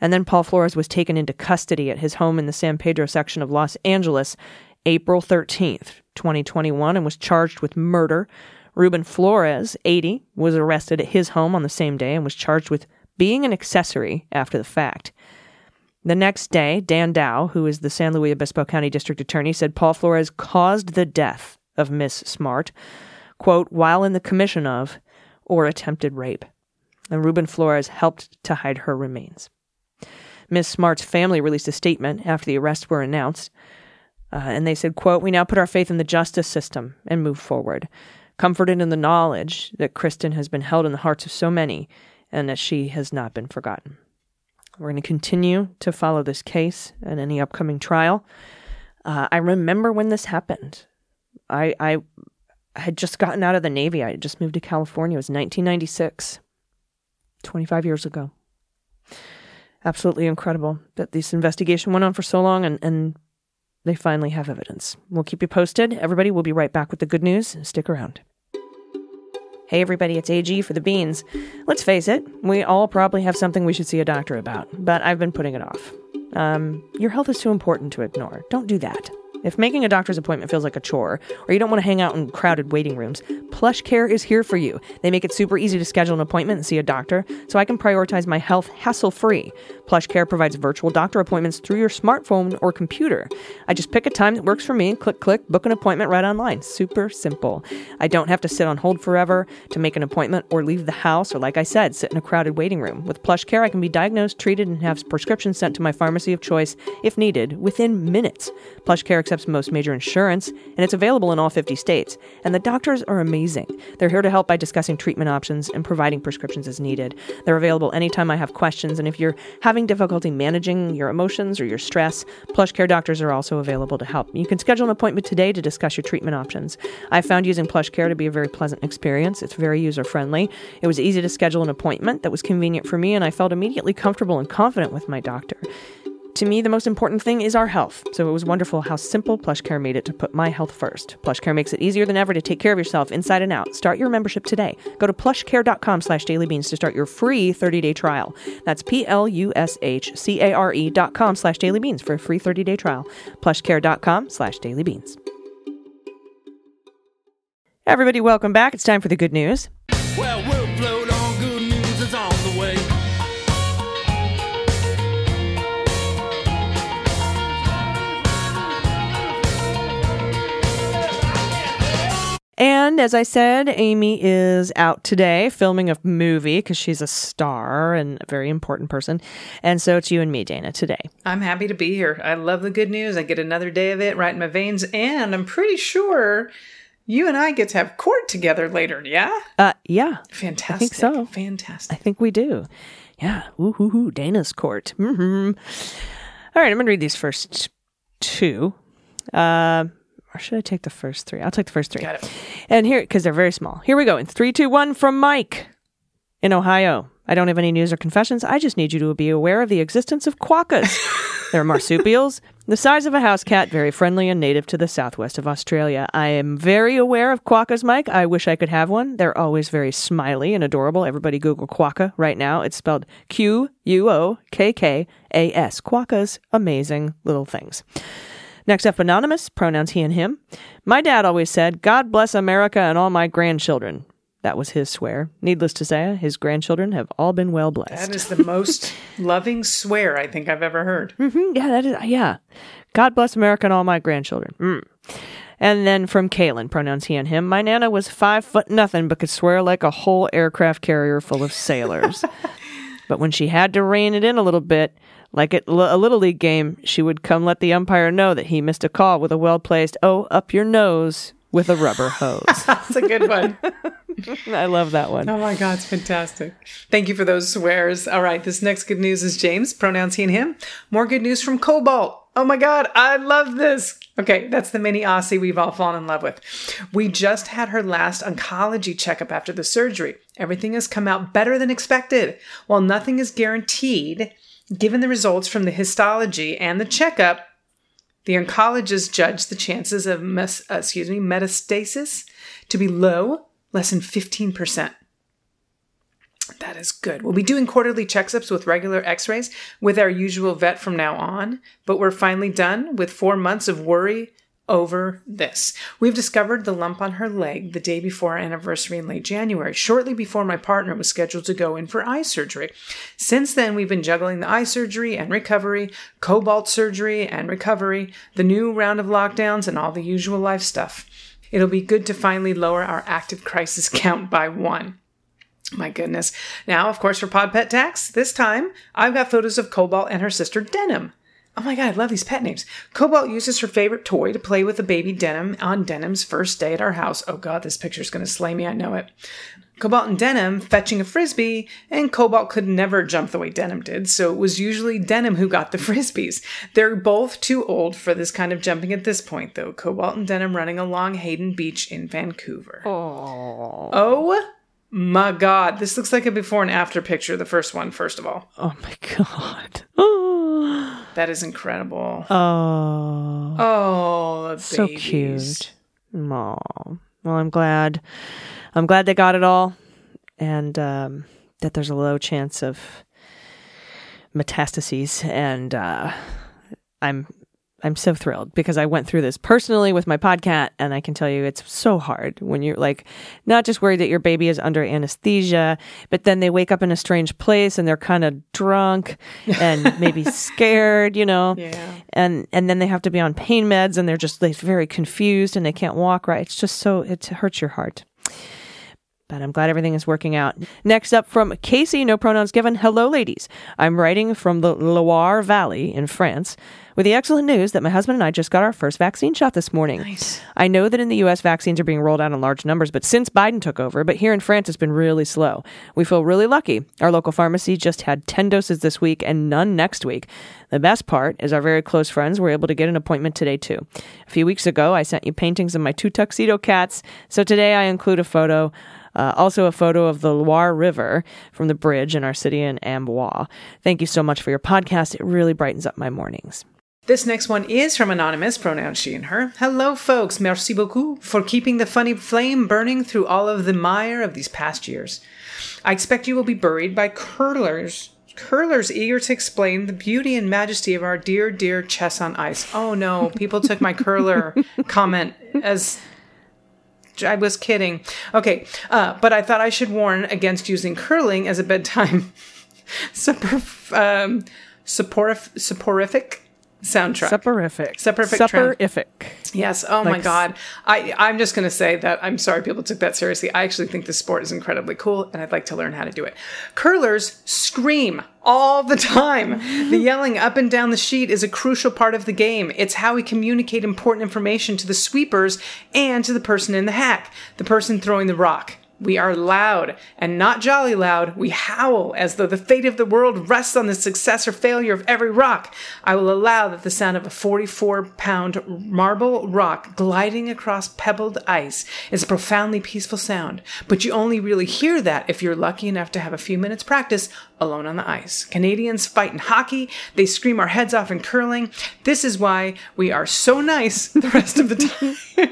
And then Paul Flores was taken into custody at his home in the San Pedro section of Los Angeles April thirteenth, twenty twenty-one, and was charged with murder. Ruben Flores, eighty, was arrested at his home on the same day and was charged with being an accessory after the fact. The next day, Dan Dow, who is the San Luis Obispo County District Attorney, said Paul Flores caused the death of Miss Smart, quote, while in the commission of or attempted rape. And Ruben Flores helped to hide her remains. Miss Smart's family released a statement after the arrests were announced, uh, and they said, quote, we now put our faith in the justice system and move forward, comforted in the knowledge that Kristen has been held in the hearts of so many and that she has not been forgotten. We're going to continue to follow this case and any upcoming trial. Uh, I remember when this happened. I, I had just gotten out of the Navy. I had just moved to California. It was nineteen ninety-six, twenty-five years ago. Absolutely incredible that this investigation went on for so long and, and they finally have evidence. We'll keep you posted. Everybody, we'll be right back with the good news. Stick around. Hey everybody, it's A G for the Beans. Let's face it, we all probably have something we should see a doctor about, but I've been putting it off. Um, your health is too important to ignore. Don't do that. If making a doctor's appointment feels like a chore, or you don't want to hang out in crowded waiting rooms, PlushCare is here for you. They make it super easy to schedule an appointment and see a doctor, so I can prioritize my health hassle-free. PlushCare provides virtual doctor appointments through your smartphone or computer. I just pick a time that works for me and click, click, book an appointment right online. Super simple. I don't have to sit on hold forever to make an appointment or leave the house or, like I said, sit in a crowded waiting room. With PlushCare, I can be diagnosed, treated, and have prescriptions sent to my pharmacy of choice, if needed, within minutes. PlushCare accepts most major insurance, and it's available in all fifty states. And the doctors are amazing. They're here to help by discussing treatment options and providing prescriptions as needed. They're available anytime I have questions, and if you're having difficulty managing your emotions or your stress, PlushCare doctors are also available to help. You can schedule an appointment today to discuss your treatment options. I found using PlushCare to be a very pleasant experience. It's very user-friendly. It was easy to schedule an appointment that was convenient for me, and I felt immediately comfortable and confident with my doctor. To me, the most important thing is our health, so it was wonderful how simple PlushCare made it to put my health first. PlushCare makes it easier than ever to take care of yourself inside and out. Start your membership today. Go to plushcare.com slash dailybeans to start your free thirty-day trial. That's P-L-U-S-H-C-A-R-E dot com slash dailybeans for a free thirty-day trial. plushcare.com slash dailybeans. Everybody, welcome back. It's time for the good news. Well, we'll blow on good news is on the way. And as I said, Amy is out today filming a movie because she's a star and a very important person. And so it's you and me, Dana, today. I'm happy to be here. I love the good news. I get another day of it right in my veins. And I'm pretty sure you and I get to have court together later, yeah? Uh, yeah. Fantastic. I think so. Fantastic. I think we do. Yeah. Woo-hoo-hoo. Dana's court. Mm-hmm. All right. I'm going to read these first two. Uh Or should I take the first three? I'll take the first three. Got it. And here, because they're very small. Here we go. In three, two, one, from Mike in Ohio. I don't have any news or confessions. I just need you to be aware of the existence of quokkas. They're marsupials, the size of a house cat, very friendly and native to the southwest of Australia. I am very aware of quokkas, Mike. I wish I could have one. They're always very smiley and adorable. Everybody Google quokka right now. It's spelled Q U O K K A S. Quokkas, amazing little things. Next up, Anonymous, pronouns he and him. My dad always said, God bless America and all my grandchildren. That was his swear. Needless to say, his grandchildren have all been well blessed. That is the most loving swear I think I've ever heard. Mm-hmm. Yeah, that is. Yeah. God bless America and all my grandchildren. Mm. And then from Kalen, pronouns he and him. My nana was five foot nothing but could swear like a whole aircraft carrier full of sailors. But when she had to rein it in a little bit, like at a Little League game, she would come let the umpire know that he missed a call with a well-placed, oh, up your nose with a rubber hose. That's a good one. I love that one. Oh, my God. It's fantastic. Thank you for those swears. All right. This next good news is James, pronouns he and him. More good news from Cobalt. Oh, my God. I love this. Okay, that's the mini Aussie we've all fallen in love with. We just had her last oncology checkup after the surgery. Everything has come out better than expected. While nothing is guaranteed, given the results from the histology and the checkup, the oncologist judged the chances of mes- uh, excuse me, metastasis to be low, less than fifteen percent. That is good. We'll be doing quarterly checkups with regular x-rays with our usual vet from now on, but we're finally done with four months of worry over this. We've discovered the lump on her leg the day before our anniversary in late January, shortly before my partner was scheduled to go in for eye surgery. Since then, we've been juggling the eye surgery and recovery, Cobalt surgery and recovery, the new round of lockdowns, and all the usual life stuff. It'll be good to finally lower our active crisis count by one. My goodness. Now, of course, for Pod Pet Tax, this time I've got photos of Cobalt and her sister Denim. Oh my God, I love these pet names. Cobalt uses her favorite toy to play with the baby Denim on Denim's first day at our house. Oh God, this picture's going to slay me. I know it. Cobalt and Denim fetching a Frisbee, and Cobalt could never jump the way Denim did, so it was usually Denim who got the Frisbees. They're both too old for this kind of jumping at this point, though. Cobalt and Denim running along Hayden Beach in Vancouver. Aww. Oh my God, this looks like a before and after picture, the first one, first of all. Oh my God. Oh. That is incredible. Oh. Oh, the so babies. Cute. Aw. Well, I'm glad. I'm glad they got it all, and um, that there's a low chance of metastases, and uh, I'm I'm so thrilled because I went through this personally with my podcat, and I can tell you it's so hard when you're like not just worried that your baby is under anesthesia, but then they wake up in a strange place and they're kind of drunk and maybe scared, you know, yeah. and and then they have to be on pain meds and they're just like very confused and they can't walk right. It's just so, it hurts your heart. But I'm glad everything is working out. Next up from Casey, no pronouns given. Hello, ladies. I'm writing from the Loire Valley in France with the excellent news that my husband and I just got our first vaccine shot this morning. Nice. I know that in the U S vaccines are being rolled out in large numbers, but since Biden took over, but here in France, it's been really slow. We feel really lucky. Our local pharmacy just had ten doses this week and none next week. The best part is our very close friends were able to get an appointment today, too. A few weeks ago, I sent you paintings of my two tuxedo cats, so today I include a photo Uh, also a photo of the Loire River from the bridge in our city in Amboise. Thank you so much for your podcast. It really brightens up my mornings. This next one is from Anonymous, pronouns she and her. Hello, folks. Merci beaucoup for keeping the funny flame burning through all of the mire of these past years. I expect you will be buried by curlers, curlers eager to explain the beauty and majesty of our dear, dear chess on ice. Oh, no. People took my curler comment as... I was kidding. Okay, uh, but I thought I should warn against using curling as a bedtime supporif- um, supporif- supporific soundtrack. Supporific. Supporific. Supporific. Trend. Yes. Oh, like, my God. I, I'm just going to say that I'm sorry people took that seriously. I actually think this sport is incredibly cool, and I'd like to learn how to do it. Curlers scream all the time. The yelling up and down the sheet is a crucial part of the game. It's how we communicate important information to the sweepers and to the person in the hack, the person throwing the rock. We are loud, and not jolly loud. We howl as though the fate of the world rests on the success or failure of every rock. I will allow that the sound of a forty-four pound marble rock gliding across pebbled ice is a profoundly peaceful sound, but you only really hear that if you're lucky enough to have a few minutes practice alone on the ice. Canadians fight in hockey. They scream our heads off in curling. This is why we are so nice the rest of the time.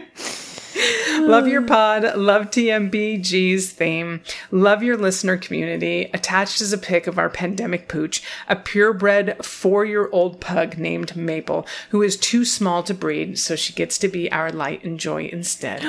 Love your pod. Love T M B G's theme. Love your listener community. Attached is a pic of our pandemic pooch, a purebred four-year-old pug named Maple, who is too small to breed, so she gets to be our light and joy instead.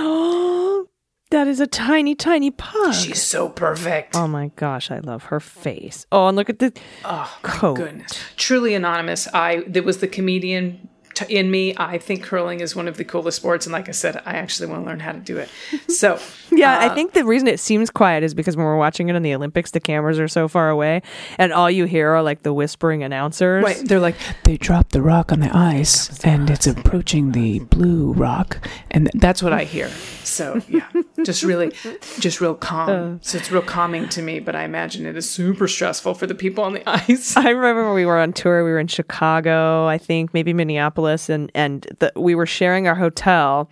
That is a tiny, tiny pug. She's so perfect. Oh my gosh, I love her face. Oh, and look at the oh, coat. Goodness. Truly anonymous. I. It was the comedian... in me. I think curling is one of the coolest sports, and like I said, I actually want to learn how to do it. So yeah, uh, I think the reason it seems quiet is because when we're watching it in the Olympics, the cameras are so far away, and all you hear are like the whispering announcers. Right, they're like, they dropped the rock on the ice, and it's approaching the blue rock, and th- that's what I hear. So yeah, just really, just real calm. Uh, so it's real calming to me, but I imagine it is super stressful for the people on the ice. I remember when we were on tour, we were in Chicago, I think, maybe Minneapolis. And, and the, we were sharing our hotel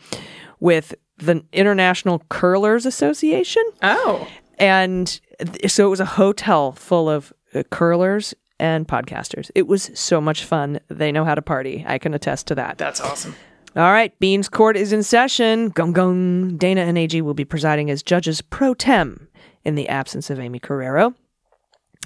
with the International Curlers Association. Oh. And th- so it was a hotel full of uh, curlers and podcasters. It was so much fun. They know how to party. I can attest to that. That's awesome. All right. Beans Court is in session. Gong gong. Dana and A G will be presiding as judges pro tem in the absence of Amy Carrero.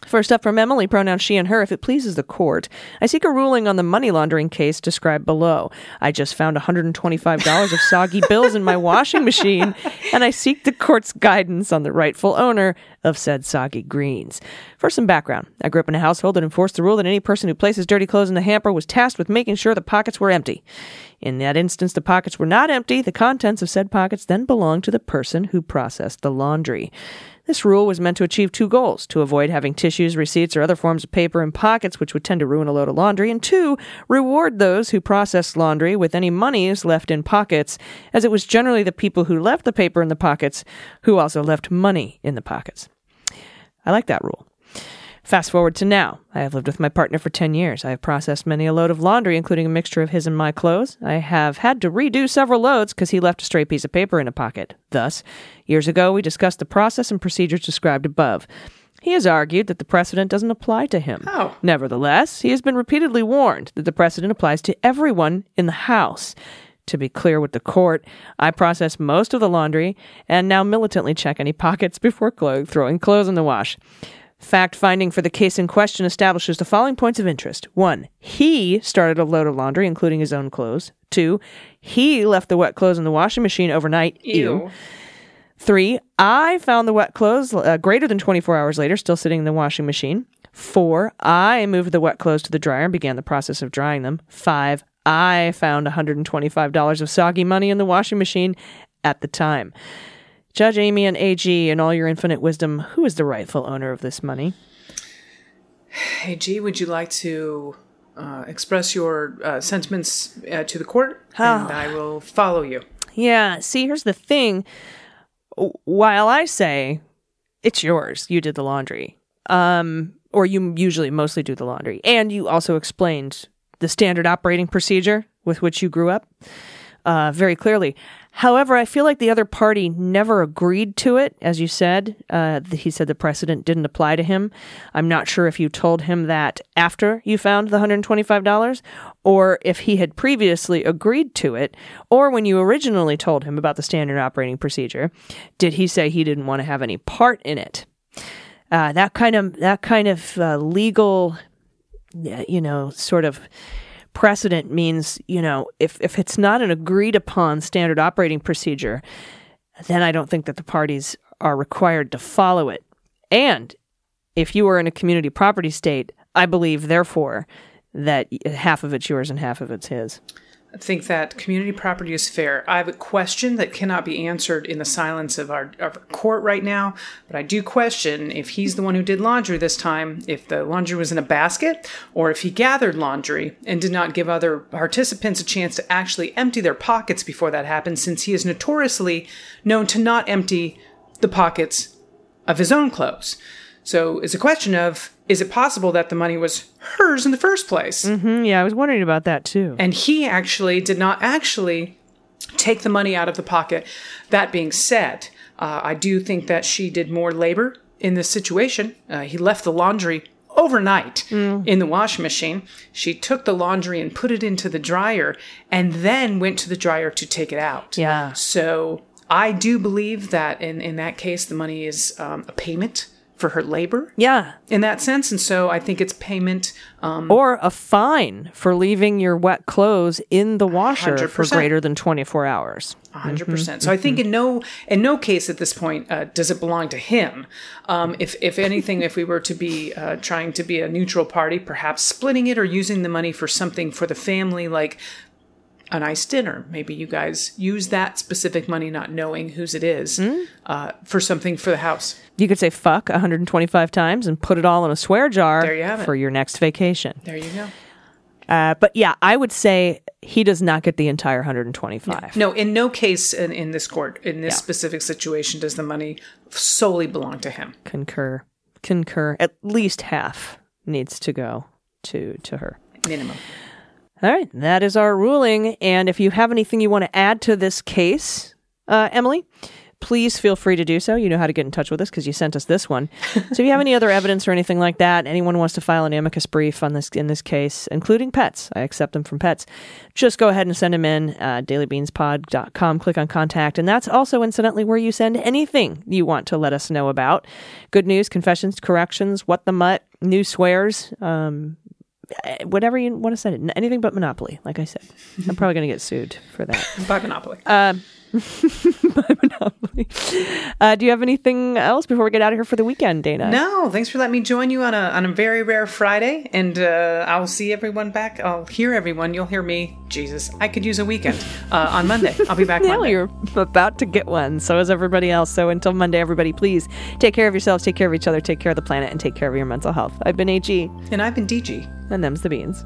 First up from Emily, pronouns she and her, if it pleases the court. I seek a ruling on the money laundering case described below. I just found one hundred twenty-five dollars of soggy bills in my washing machine, and I seek the court's guidance on the rightful owner of said soggy greens. For some background, I grew up in a household that enforced the rule that any person who places dirty clothes in the hamper was tasked with making sure the pockets were empty. In that instance, the pockets were not empty. The contents of said pockets then belonged to the person who processed the laundry. This rule was meant to achieve two goals, to avoid having tissues, receipts, or other forms of paper in pockets, which would tend to ruin a load of laundry, and two, reward those who processed laundry with any monies left in pockets, as it was generally the people who left the paper in the pockets who also left money in the pockets. I like that rule. Fast forward to now. I have lived with my partner for ten years. I have processed many a load of laundry, including a mixture of his and my clothes. I have had to redo several loads because he left a stray piece of paper in a pocket. Thus, years ago, we discussed the process and procedures described above. He has argued that the precedent doesn't apply to him. Oh. Nevertheless, he has been repeatedly warned that the precedent applies to everyone in the house. To be clear with the court, I process most of the laundry and now militantly check any pockets before clo- throwing clothes in the wash. Fact-finding for the case in question establishes the following points of interest. One, he started a load of laundry, including his own clothes. Two, he left the wet clothes in the washing machine overnight. Ew. Ew. Three, I found the wet clothes uh, greater than twenty-four hours later, still sitting in the washing machine. Four, I moved the wet clothes to the dryer and began the process of drying them. Five, I found one hundred twenty-five dollars of soggy money in the washing machine at the time. Judge Amy and A G, in all your infinite wisdom, who is the rightful owner of this money? A G, would you like to uh, express your uh, sentiments uh, to the court? Oh. And I will follow you. Yeah, see, here's the thing. While I say, it's yours, you did the laundry, um, or you usually mostly do the laundry, and you also explained the standard operating procedure with which you grew up uh, very clearly. However, I feel like the other party never agreed to it, as you said. Uh, he said the precedent didn't apply to him. I'm not sure if you told him that after you found the one hundred twenty-five dollars, or if he had previously agreed to it, or when you originally told him about the standard operating procedure, did he say he didn't want to have any part in it? Uh, that kind of that kind of uh, legal, you know, sort of. Precedent means, you know, if, if it's not an agreed upon standard operating procedure, then I don't think that the parties are required to follow it. And if you are in a community property state, I believe, therefore, that half of it's yours and half of it's his. I think that community property is fair. I have a question that cannot be answered in the silence of our, of our court right now, but I do question if he's the one who did laundry this time, if the laundry was in a basket, or if he gathered laundry and did not give other participants a chance to actually empty their pockets before that happened, since he is notoriously known to not empty the pockets of his own clothes. So it's a question of, is it possible that the money was hers in the first place? Mm-hmm, yeah, I was wondering about that, too. And he actually did not actually take the money out of the pocket. That being said, uh, I do think that she did more labor in this situation. Uh, he left the laundry overnight mm. in the washing machine. She took the laundry and put it into the dryer and then went to the dryer to take it out. Yeah. So I do believe that in, in that case, the money is um, a payment for her labor. Yeah. In that sense. And so I think it's payment. Um, or a fine for leaving your wet clothes in the washer one hundred percent. For greater than twenty-four hours. one hundred percent. Mm-hmm. So mm-hmm. I think in no in no case at this point uh, does it belong to him. Um, if, if anything, if we were to be uh, trying to be a neutral party, perhaps splitting it or using the money for something for the family, like a nice dinner. Maybe you guys use that specific money, not knowing whose it is, mm. uh, for something for the house. You could say fuck one hundred twenty-five times and put it all in a swear jar there you have it. For your next vacation. There you go. Uh, but yeah, I would say he does not get the entire one hundred twenty-five. No, no in no case in, in this court, in this yeah. specific situation, does the money solely belong to him. Concur. Concur. At least half needs to go to, to her. Minimum. All right, that is our ruling. And if you have anything you want to add to this case, uh, Emily, please feel free to do so. You know how to get in touch with us because you sent us this one. So if you have any other evidence or anything like that, anyone wants to file an amicus brief on this in this case, including pets, I accept them from pets, just go ahead and send them in, uh, daily beans pod dot com, click on contact. And that's also, incidentally, where you send anything you want to let us know about. Good news, confessions, corrections, what the mutt, new swears, um... whatever you want to send it. Anything but Monopoly, like I said. I'm probably going to get sued for that. By Monopoly. Um, by Monopoly. Uh, do you have anything else before we get out of here for the weekend, Dana? No. Thanks for letting me join you on a on a very rare Friday. And uh, I'll see everyone back. I'll hear everyone. You'll hear me. Jesus. I could use a weekend uh, on Monday. I'll be back now Monday. You're about to get one. So is everybody else. So until Monday, everybody, please take care of yourselves, take care of each other, take care of the planet, and take care of your mental health. I've been A G. And I've been D G. And them's the beans.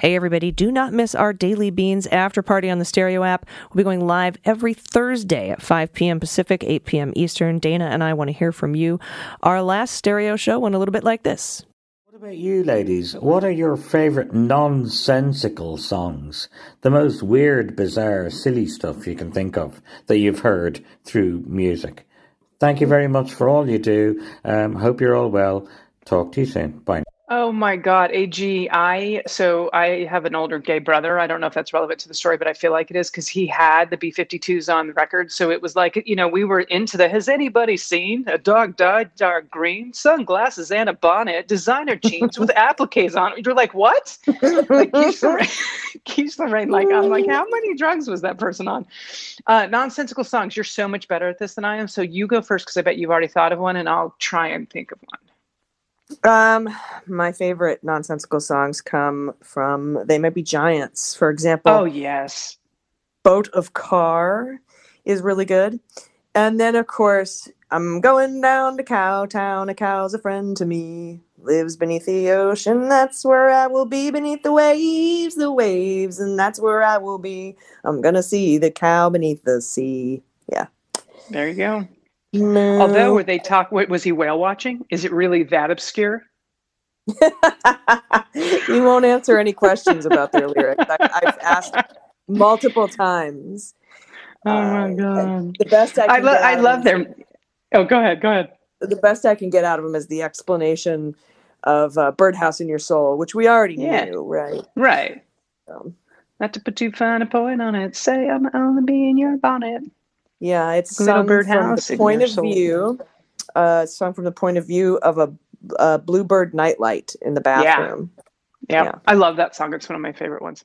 Hey everybody, do not miss our Daily Beans after party on the Stereo app. We'll be going live every Thursday at five p.m. Pacific, eight p.m. Eastern. Dana and I want to hear from you. Our last Stereo show went a little bit like this. What about you, ladies? What are your favorite nonsensical songs? The most weird, bizarre, silly stuff you can think of that you've heard through music. Thank you very much for all you do. Um, hope you're all well. Talk to you soon. Bye. Oh my God, A G, I, so I have an older gay brother. I don't know if that's relevant to the story, but I feel like it is because he had the B fifty-twos on the record. So it was like, you know, we were into the, has anybody seen a dog dyed dark green, sunglasses and a bonnet, designer jeans with appliques on it? You're like, what? Like Keith Lorraine, Keith Lorraine, like, I'm like, how many drugs was that person on? Uh, nonsensical songs. You're so much better at this than I am. So you go first because I bet you've already thought of one and I'll try and think of one. Um, my favorite nonsensical songs come from They Might Be Giants. For example, oh yes, Boat of Car is really good. And then, of course, I'm going down to Cowtown. A cow's a friend to me. Lives beneath the ocean. That's where I will be. Beneath the waves, the waves, and that's where I will be. I'm gonna see the cow beneath the sea. Yeah. There you go. No. Although, were they talk? What, was he whale watching? Is it really that obscure? You won't answer any questions about their lyrics. I, I've asked multiple times. Oh my God! Uh, the best I can I, lo- get I love their. Them. Oh, go ahead. Go ahead. The best I can get out of them is the explanation of uh, "Birdhouse in Your Soul," which we already yeah. knew, right? Right. Um, Not to put too fine a point on it. Say I'm only being your bonnet. Yeah, it's sung from the point of view. Uh, sung from the point of view of a, a bluebird nightlight in the bathroom. Yeah. Yeah. yeah, I love that song. It's one of my favorite ones.